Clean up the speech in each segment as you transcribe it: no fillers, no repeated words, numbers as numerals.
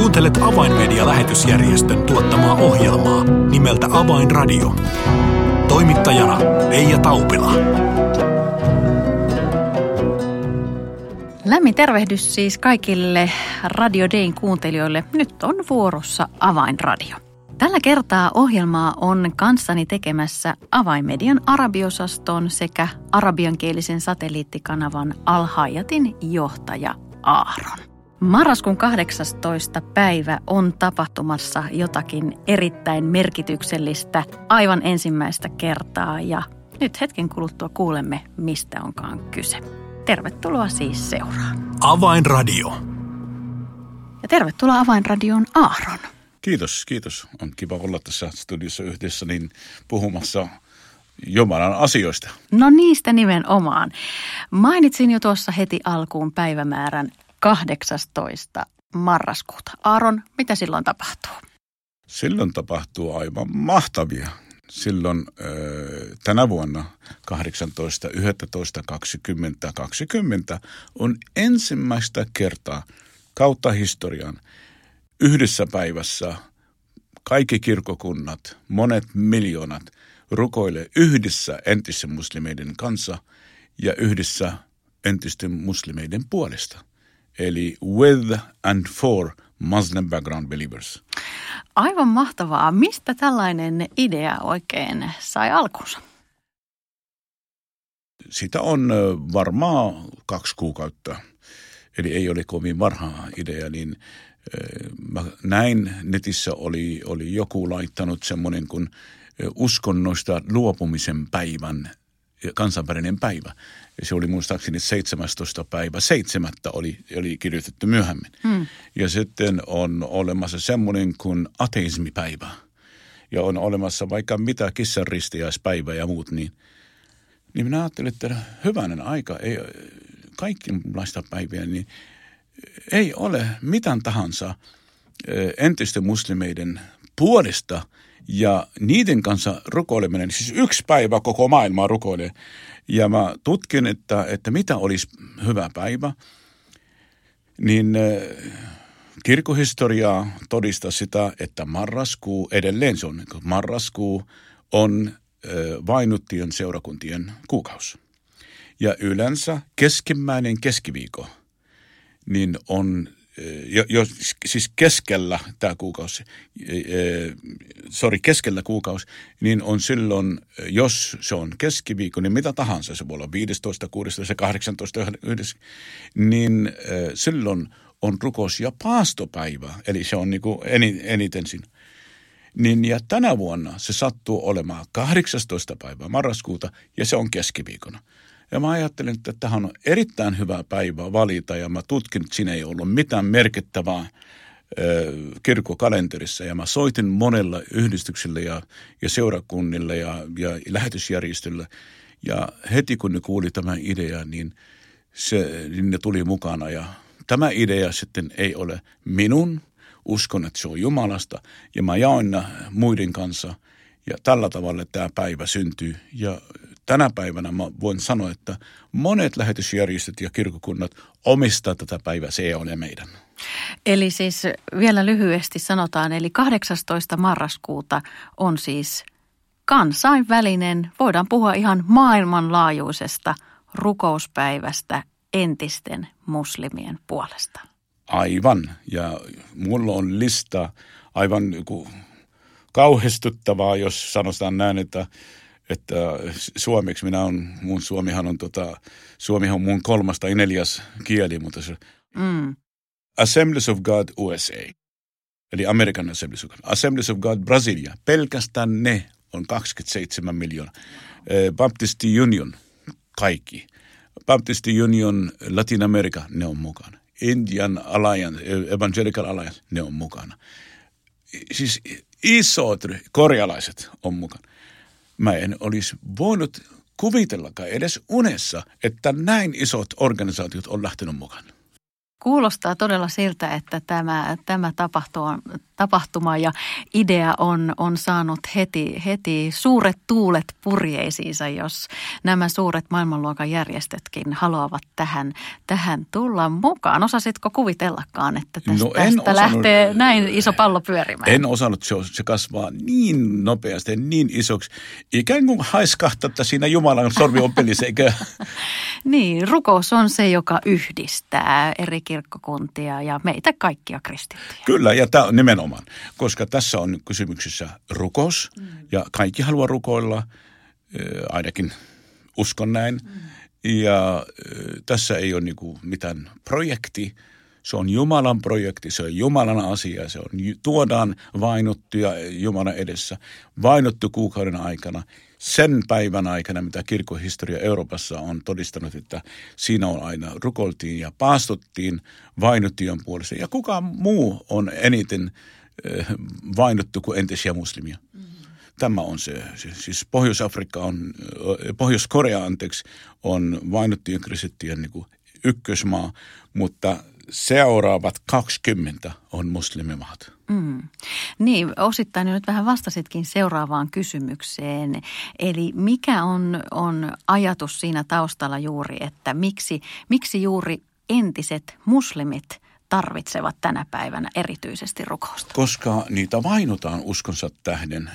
Kuuntelet Avainmedia-lähetysjärjestön tuottamaa ohjelmaa nimeltä Avainradio. Toimittajana Leija Taupila. Lämmin tervehdys siis kaikille Radio Dayn kuuntelijoille. Nyt on vuorossa Avainradio. Tällä kertaa ohjelmaa on kanssani tekemässä Avainmedian arabiosaston sekä arabiankielisen satelliittikanavan Al-Hayatin johtaja Aaron. Marraskuun 18. päivä on tapahtumassa jotakin erittäin merkityksellistä aivan ensimmäistä kertaa ja nyt hetken kuluttua kuulemme, mistä onkaan kyse. Tervetuloa siis seuraan. Avainradio. Ja tervetuloa Avainradioon Aaron. Kiitos, kiitos. On kiva olla tässä studiossa yhdessä niin puhumassa Jumalan asioista. No niistä nimenomaan. Mainitsin jo tuossa heti alkuun päivämäärän 18. marraskuuta. Aaron, mitä silloin tapahtuu? Silloin tapahtuu aivan mahtavia. Silloin tänä vuonna 18.11.2020 on ensimmäistä kertaa kautta historian yhdessä päivässä kaikki kirkkokunnat, monet miljoonat rukoilee yhdessä entisten muslimeiden kanssa ja yhdessä entisten muslimeiden puolesta. Eli with and for Muslim background believers. Aivan mahtavaa. Mistä tällainen idea oikein sai alkunsa? Sitä on varmaan 2 kuukautta. Eli ei ole kovin varhaa idea, niin mä näin netissä oli joku laittanut semmoinen kuin uskonnoista luopumisen päivän, kansanvälinen päivä. Se oli muistaakseni 17.7. oli kirjoitettu myöhemmin. Ja sitten on olemassa semmoinen kuin ateismipäivä. Ja on olemassa vaikka mitä kissanristiäispäivä ja muut, niin minä ajattelin, että hyvänen aika, ei kaikenlaista päiviä, niin ei ole mitään tahansa entisten muslimeiden puolesta ja niiden kanssa rukoileminen, siis yksi päivä koko maailmaa rukoilee. Ja mä tutkin, että mitä olisi hyvä päivä, niin kirkkohistoria todistaa sitä, että marraskuu, edelleen se on, marraskuu on vainottujen seurakuntien kuukausi. Ja yleensä keskimmäinen keskiviikko, niin on, siis keskellä kuukausi, niin on silloin, jos se on keskiviikko, niin mitä tahansa, se voi olla 15, 16, 18, 19, niin silloin on rukous- ja paastopäivä, eli se on niin kuin eniten siinä. Niin, ja tänä vuonna se sattuu olemaan 18. päivää marraskuuta ja se on keskiviikkona. Ja mä ajattelin, että tähän on erittäin hyvä päivä valita ja mä tutkin, että siinä ei ollut mitään merkittävää kirkkokalenterissa. Ja mä soitin monella yhdistyksillä ja seurakunnilla ja lähetysjärjestöllä. Ja heti kun ne kuuli tämän idean, niin ne tuli mukana. Ja tämä idea sitten ei ole minun, uskon, että se on Jumalasta. Ja mä jaoin muiden kanssa ja tällä tavalla tämä päivä syntyy ja tänä päivänä mä voin sanoa, että monet lähetysjärjestöt ja kirkokunnat omistaa tätä päivää, se ei ole meidän. Eli siis vielä lyhyesti sanotaan, eli 18. marraskuuta on siis kansainvälinen, voidaan puhua ihan maailmanlaajuisesta rukouspäivästä entisten muslimien puolesta. Aivan, ja mulla on lista aivan kauhistuttavaa, jos sanotaan näin, että suomeksi suomihan on mun 3. tai 4. kieli, mutta se Assemblies of God USA, eli American Assemblies of God, Assemblies of God Brasilia, pelkästään ne on 27 miljoonaa. Baptist Union, kaikki. Baptist Union, Latin-Amerika, ne on mukana. Indian Alliance, Evangelical Alliance, ne on mukana. Siis isot korealaiset on mukana. Mä en olisi voinut kuvitellakaan edes unessa, että näin isot organisaatiot on lähtenyt mukaan. Kuulostaa todella siltä, että tämä tapahtuma ja idea on saanut heti suuret tuulet purjeisiinsa, jos nämä suuret maailmanluokan järjestötkin haluavat tähän tulla mukaan. Osasitko kuvitellakaan, että tästä lähtee näin iso pallo pyörimään? En osannut, se kasvaa niin nopeasti, niin isoksi. Ikään kuin haiskahtaa, että siinä Jumalan sormi on pelissä, eikö? Niin, rukous on se, joka yhdistää eri kirkkokuntia ja meitä kaikkia kristittyjä. Kyllä, ja tämä nimenomaan, koska tässä on kysymyksessä rukous, ja kaikki haluaa rukoilla, ainakin uskon näin. Ja tässä ei ole niinku mitään projekti, se on Jumalan projekti, se on Jumalan asia, se on, tuodaan vainottuja Jumalan edessä, vainottu kuukauden aikana. Sen päivän aikana, mitä kirkkohistoria Euroopassa on todistanut, että siinä on aina rukoltiin ja paastottiin vainottujen puolesta. Ja kuka muu on eniten vainottu kuin entisiä muslimia? Tämä on se. Siis Pohjois-Korea on vainottujen kristittyjen niin kuin ykkösmaa, mutta seuraavat 20 on muslimimaat. Niin, osittain nyt vähän vastasitkin seuraavaan kysymykseen. Eli mikä on ajatus siinä taustalla juuri, että miksi juuri entiset muslimit tarvitsevat tänä päivänä erityisesti rukousta? Koska niitä vainotaan uskonsa tähden.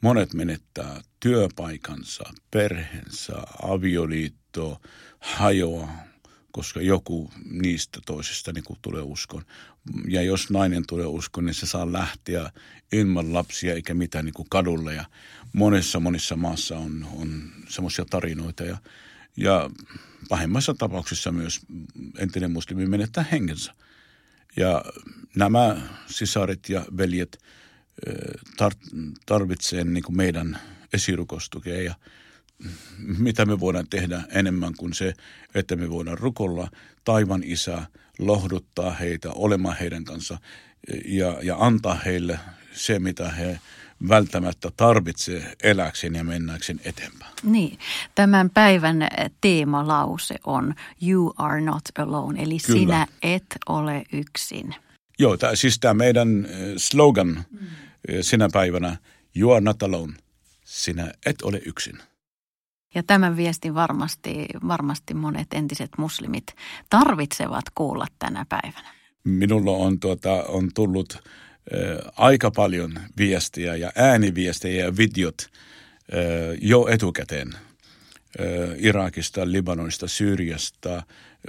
Monet menettää työpaikansa, perheensä, avioliitto, hajoaa, koska joku niistä toisista niin tulee uskoon. Ja jos nainen tulee uskoon, niin se saa lähteä ilman lapsia eikä mitään niin kadulle. Ja monessa maassa on semmoisia tarinoita. Ja pahimmassa tapauksessa myös entinen muslimi menettää henkensä. Ja nämä sisaret ja veljet tarvitsevat niin meidän esirukostukea ja mitä me voidaan tehdä enemmän kuin se, että me voidaan rukolla taivaan Isää, lohduttaa heitä, olemaan heidän kanssa ja antaa heille se, mitä he välttämättä tarvitsee eläkseen ja mennäkseen eteenpäin. Niin. Tämän päivän teemalause on You are not alone, eli kyllä, sinä et ole yksin. Joo, tämä meidän slogan sinä päivänä, You are not alone, sinä et ole yksin. Ja tämän viestin varmasti monet entiset muslimit tarvitsevat kuulla tänä päivänä. Minulla on tullut aika paljon viestiä ja ääniviestejä ja videot jo etukäteen Irakista, Libanonista, Syyriasta,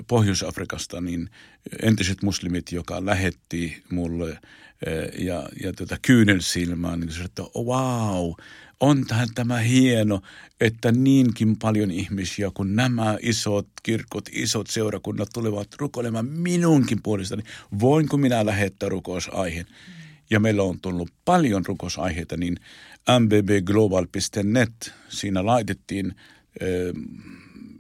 Pohjois-Afrikasta, niin entiset muslimit, joka lähetti mulle ja kyynelsilmään, niin sanoi, että wow, onhan tämä hieno, että niinkin paljon ihmisiä, kun nämä isot kirkot, isot seurakunnat tulevat rukoilemaan minunkin puolestani, voinko minä lähettää rukousaiheen? Ja meillä on tullut paljon rukousaiheita, niin mbbglobal.net, siinä laitettiin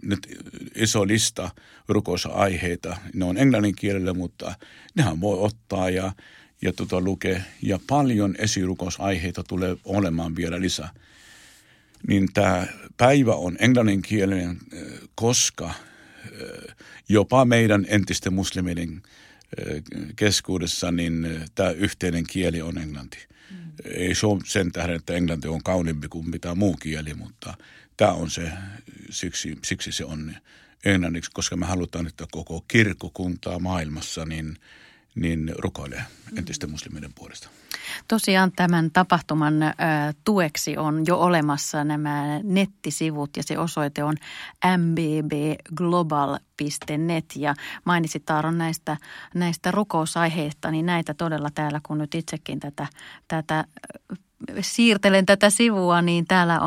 nyt iso lista rukousaiheita. Ne on englannin kielellä, mutta nehän voi ottaa ja lukee. Ja paljon esirukousaiheita tulee olemaan vielä lisää. Niin tämä päivä on englanninkielinen, koska jopa meidän entisten muslimien keskuudessa niin tämä yhteinen kieli on englanti. Ei se ole sen tähden, että englanti on kauniimpi kuin mitä muu kieli, mutta tämä on se, siksi se on englanniksi, koska me halutaan, että koko kirkkokuntaa maailmassa niin rukoilee entisten muslimien puolesta. Tosiaan tämän tapahtuman tueksi on jo olemassa nämä nettisivut ja se osoite on mbbglobal.net ja mainitsit Aaron näistä rukousaiheista, niin näitä todella täällä, kun nyt itsekin tätä siirtelen tätä sivua, niin täällä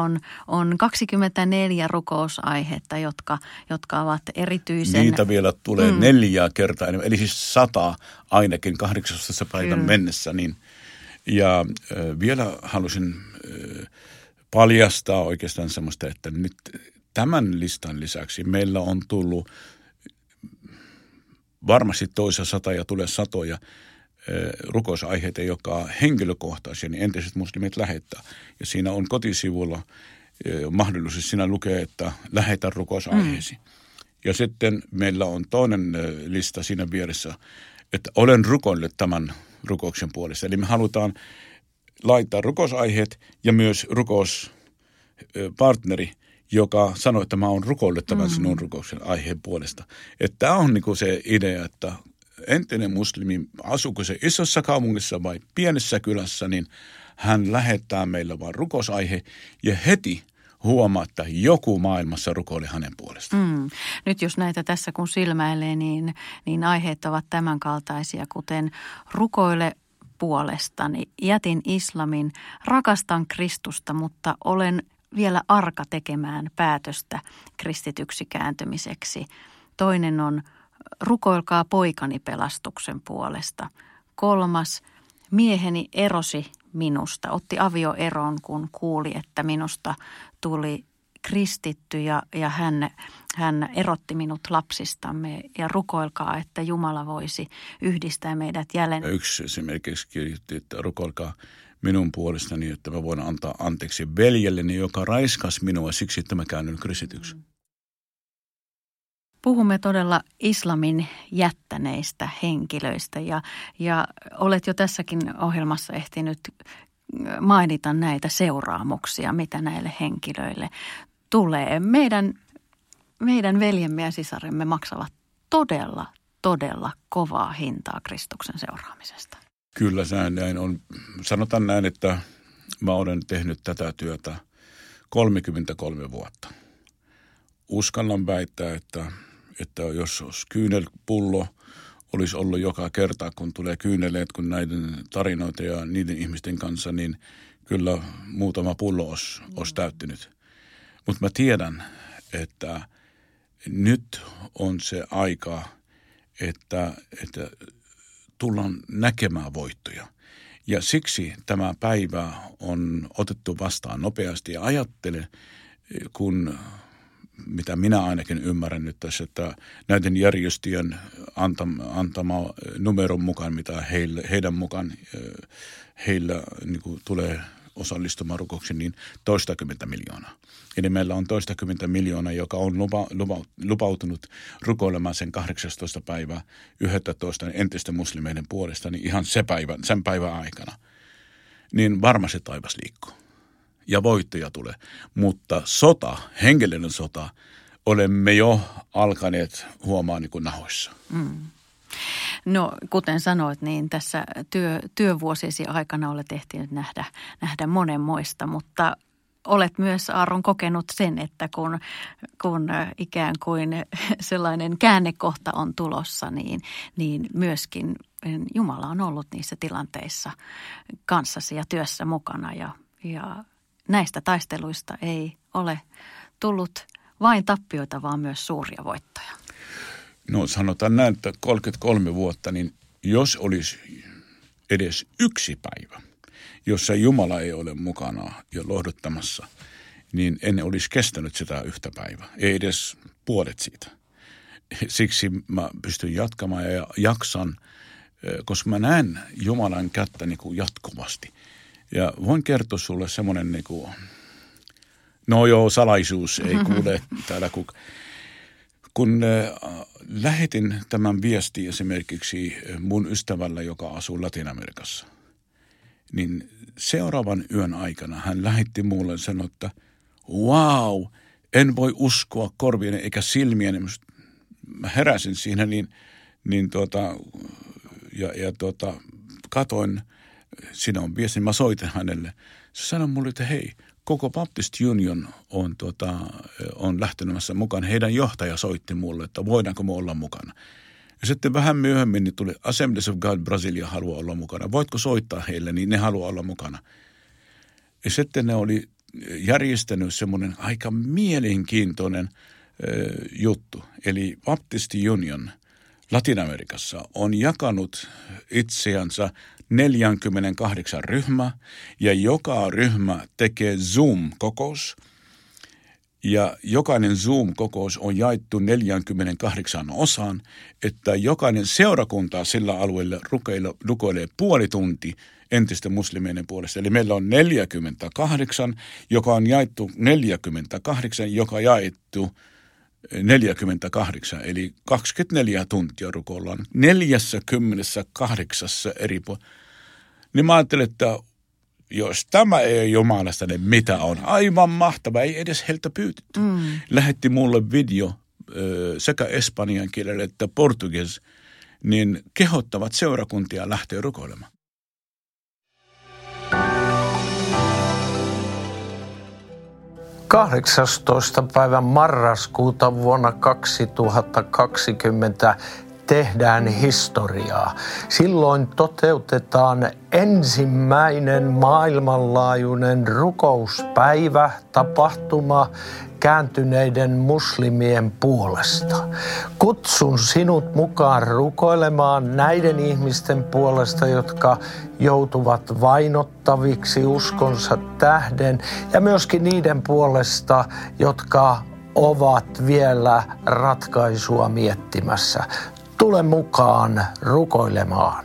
on 24 rukousaihetta, jotka ovat erityisen. Niitä vielä tulee 4 kertaa enemmän, eli siis 100 ainakin 18. päivän mennessä. Niin. Ja vielä halusin paljastaa oikeastaan sellaista, että nyt tämän listan lisäksi meillä on tullut varmasti toisia 100 ja tulee satoja rukousaiheita, joka henkilökohtaisia, niin entiset muslimit lähettää. Ja siinä on kotisivulla mahdollisuus, siinä lukee, että lähetä rukousaiheesi. Ja sitten meillä on toinen lista siinä vieressä, että olen rukoille tämän rukouksen puolesta. Eli me halutaan laittaa rukousaiheet ja myös rukouspartneri, joka sanoo, että mä oon rukoille tämän sinun rukouksen aiheen puolesta. Että tämä on niinku se idea, että entinen muslimi, asuuko se isossa kaupungissa vai pienessä kylässä, niin hän lähettää meille vaan rukousaihe ja heti huomaa, että joku maailmassa rukoili hänen puolestaan. Nyt jos näitä tässä kun silmäilee, niin aiheet ovat tämänkaltaisia, kuten rukoile puolestani, jätin islamin, rakastan Kristusta, mutta olen vielä arka tekemään päätöstä kristityksi kääntymiseksi. Toinen on rukoilkaa poikani pelastuksen puolesta. Kolmas, mieheni erosi minusta, otti avioeron, kun kuuli, että minusta tuli kristitty ja hän erotti minut lapsistamme ja rukoilkaa, että Jumala voisi yhdistää meidät jälleen. Yksi esimerkiksi kirjoitti, että rukoilkaa minun puolestani, että mä voin antaa anteeksi veljelleni, joka raiskasi minua siksi, että mä käännyn kristityksi. Puhumme todella islamin jättäneistä henkilöistä ja olet jo tässäkin ohjelmassa ehtinyt mainita näitä seuraamuksia, mitä näille henkilöille tulee. Meidän veljemme ja sisaremme maksavat todella, todella kovaa hintaa Kristuksen seuraamisesta. Kyllä näin on. Sanotaan näin, että mä olen tehnyt tätä työtä 33 vuotta. Uskallan väittää, että jos kyynelpullo olisi ollut joka kerta, kun tulee kyyneleet, kun näiden tarinoita ja niiden ihmisten kanssa, niin kyllä muutama pullo olisi täyttynyt. Mutta mä tiedän, että nyt on se aika, että tullaan näkemään voittoja. Ja siksi tämä päivä on otettu vastaan nopeasti ja ajattelen, kun mitä minä ainakin ymmärrän nyt tässä, että näiden järjestöjen antama numeron mukaan, mitä heidän mukaan heillä niin kuin tulee osallistumaan rukouksiin, niin 20 miljoonaa. Eli meillä on 20 miljoonaa, joka on lupautunut rukoilemaan sen 18. päivää 11. entisten muslimeiden puolesta, niin ihan sen päivän aikana. Niin varmasti taivas liikkuu. Ja voittoja tulee. Mutta sota, henkilöiden sota, olemme jo alkaneet huomaa niin kuin nahoissa. No, kuten sanoit, niin tässä työvuosiesi aikana olet ehtinyt nähdä monenmoista, mutta olet myös, Aaron, kokenut sen, että kun ikään kuin sellainen käännekohta on tulossa, niin myöskin Jumala on ollut niissä tilanteissa kanssasi ja työssä mukana ja näistä taisteluista ei ole tullut vain tappioita, vaan myös suuria voittoja. No sanotaan näin, että 33 vuotta, niin jos olisi edes yksi päivä, jossa Jumala ei ole mukana ja lohduttamassa, niin en olisi kestänyt sitä yhtä päivää. Ei edes puolet siitä. Siksi mä pystyn jatkamaan ja jaksan, koska mä näen Jumalan kättä niin kuin jatkuvasti. Ja voin kertoa sulle semmoinen niin kuin, no joo, salaisuus ei kuule täällä kukaan. Kun lähetin tämän viestin esimerkiksi mun ystävällä, joka asuu Latin-Amerikassa, niin seuraavan yön aikana hän lähetti mulle ja sanoi, että wow, en voi uskoa korvieni eikä silmieni. Mä heräsin siinä niin katoin. Siinä on viesti, mä soitin hänelle. Se sanoi mulle, että hei, koko Baptist Union on lähtenemässä mukaan. Heidän johtaja soitti mulle, että voidaanko me olla mukana. Ja sitten vähän myöhemmin niin tuli Assemblies of God Brasilia haluaa olla mukana. Voitko soittaa heille, niin ne haluaa olla mukana. Ja sitten ne oli järjestänyt semmoinen aika mielenkiintoinen juttu. Eli Baptist Union Latin-Amerikassa on jakanut itseänsä 48 ryhmää ja joka ryhmä tekee Zoom-kokous ja jokainen Zoom-kokous on jaettu 48 osaan, että jokainen seurakunta sillä alueella rukoilee puoli tuntia entisten muslimeiden puolesta. Eli meillä on 48, joka on jaettu 48, eli 24 tuntia rukoillaan 48 eri puolella. Niin mä ajattelin, että jos tämä ei ole Jumalasta, niin mitä on? Aivan mahtava, ei edes heiltä pyytetty. Lähetti mulle video sekä espanjan kielellä että portugis, niin kehottavat seurakuntia lähteä rukoilemaan. March 18 vuonna 2020 tehdään historiaa. Silloin toteutetaan ensimmäinen maailmanlaajuinen rukouspäivä, tapahtuma kääntyneiden muslimien puolesta. Kutsun sinut mukaan rukoilemaan näiden ihmisten puolesta, jotka joutuvat vainottaviksi uskonsa tähden, ja myöskin niiden puolesta, jotka ovat vielä ratkaisua miettimässä. Tule mukaan rukoilemaan.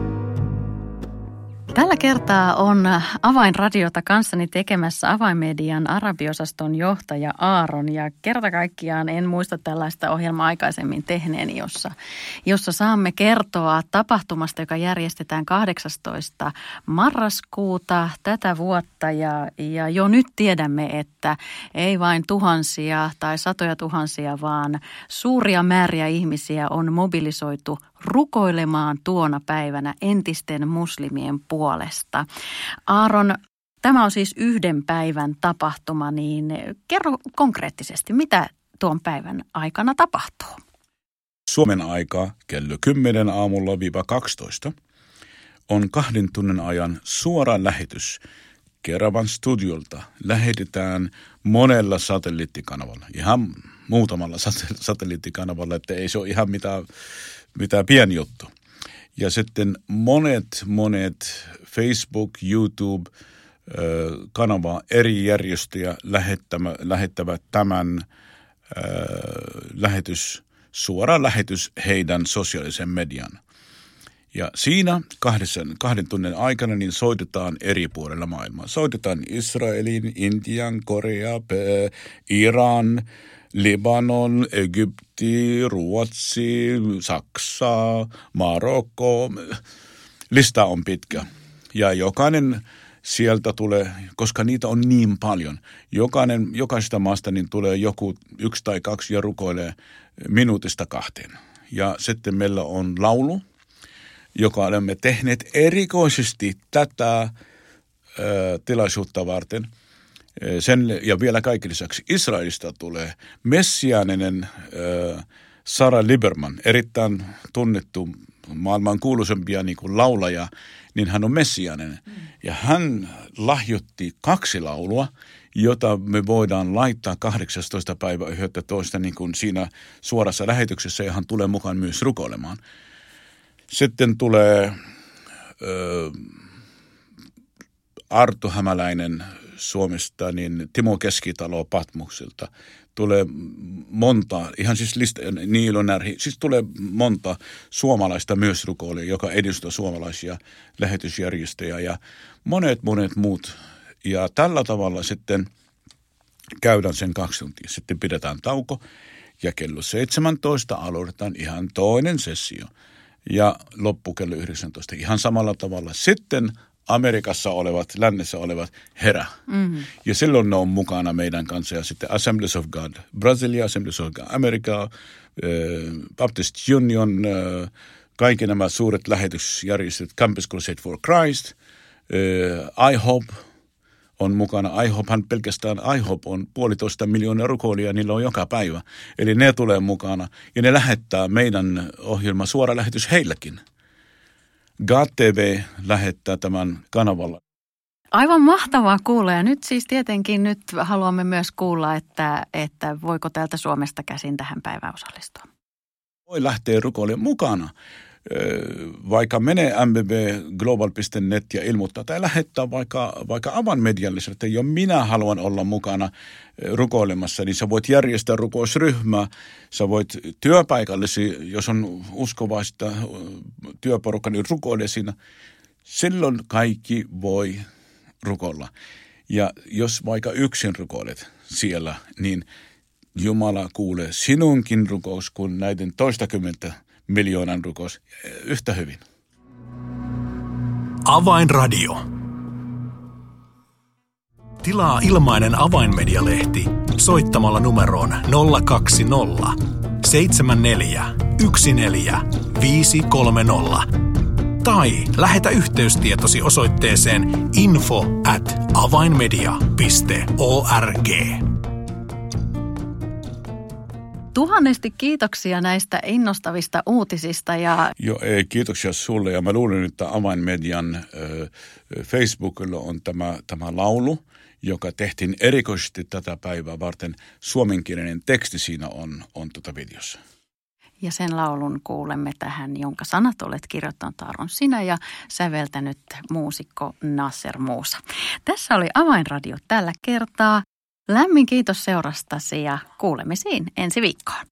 Tällä kertaa on Avainradiota kanssani tekemässä Avainmedian arabiosaston johtaja Aaron. Ja kerta kaikkiaan en muista tällaista ohjelmaa aikaisemmin tehneeni, jossa saamme kertoa tapahtumasta, joka järjestetään 18. marraskuuta tätä vuotta. Ja jo nyt tiedämme, että ei vain tuhansia tai satoja tuhansia, vaan suuria määriä ihmisiä on mobilisoitu rukoilemaan tuona päivänä entisten muslimien puolesta. Aaron, tämä on siis yhden päivän tapahtuma, niin kerro konkreettisesti, mitä tuon päivän aikana tapahtuu? Suomen aikaa kello 10 aamulla - 12 on 2 tunnin ajan suora lähetys Keravan studiolta. Lähetetään monella satelliittikanavalla, ihan muutamalla satelliittikanavalla, että ei se ole ihan mitä pieni juttu. Ja sitten monet Facebook, YouTube-kanava eri järjestöjä lähettävät tämän suora lähetys heidän sosiaalisen median. Ja siinä 2 tunnin aikana niin soitetaan eri puolilla maailmaa. Soitetaan Israelin, Intian, Korea, Iran, Libanon, Egypti, Ruotsi, Saksa, Marokko. Lista on pitkä. Ja jokainen sieltä tulee, koska niitä on niin paljon, jokaisesta maasta niin tulee joku 1 tai 2 ja rukoilee minuutista 2. Ja sitten meillä on laulu, joka olemme tehneet erikoisesti tätä tilaisuutta varten. Sen, ja vielä kaikki lisäksi Israelista tulee messiaaninen Sarah Lieberman, erittäin tunnettu, maailman kuuluisempia niin kuin laulaja, niin hän on messiaaninen. Ja hän lahjoitti 2 laulua, jota me voidaan laittaa 18.11. niin kuin siinä suorassa lähetyksessä, ja hän tulee mukaan myös rukoilemaan. Sitten tulee Arttu Hämäläinen Suomesta, niin Timo Keskitalo Patmukselta. Tulee monta, ihan siis Niilo Närhi, siis tulee monta suomalaista myös rukoilijaa, joka edustaa suomalaisia lähetysjärjestöjä ja monet muut. Ja tällä tavalla sitten käydään sen 2 tuntia. Sitten pidetään tauko ja kello 17 aloitetaan ihan toinen sessio. Ja loppu kello 19. Ihan samalla tavalla. Sitten Amerikassa olevat, lännessä olevat herää. Ja silloin ne on mukana meidän kanssa. Ja sitten Assemblies of God Brasilia, Assemblies of God America, Baptist Union, kaikki nämä suuret lähetysjärjestöt, Campus Crusade for Christ, IHOPE on mukana. IHOPE on 1,5 miljoonaa rukoilijaa, niillä on joka päivä. Eli ne tulee mukana ja ne lähettää meidän ohjelma suora lähetys heillekin. God TV lähettää tämän kanavalla. Aivan mahtavaa kuulla, ja nyt siis tietenkin nyt haluamme myös kuulla, että voiko täältä Suomesta käsin tähän päivään osallistua. Voi lähteä rukoilemaan mukana. vaikka menee mbbglobal.net ja ilmoittaa tai lähettää vaikka avan medialliselle, että jo minä haluan olla mukana rukoilemassa, niin sä voit järjestää rukousryhmää, sä voit työpaikallisia, jos on uskovaista työporukka, niin rukoile siinä. Silloin kaikki voi rukoilla. Ja jos vaikka yksin rukoilet siellä, niin Jumala kuulee sinunkin rukous kuin näiden 20 miljoonan rukous yhtä hyvin. Avainradio. Tilaa ilmainen avainmedialehti soittamalla numeroon 020 74 14 530 tai lähetä yhteystietosi osoitteeseen info@avainmedia.org. Tuhannesti kiitoksia näistä innostavista uutisista. Joo, kiitoksia sulle. Ja mä luulen, että Avainmedian Facebookilla on tämä laulu, joka tehtiin erikoisesti tätä päivää varten. Suomenkielinen teksti siinä on tuota videossa. Ja sen laulun kuulemme tähän, jonka sanat olet kirjoittanut Aaron sinä ja säveltänyt muusikko Nasser Muusa. Tässä oli Avainradio tällä kertaa. Lämmin kiitos seurastasi ja kuulemisiin ensi viikkoon.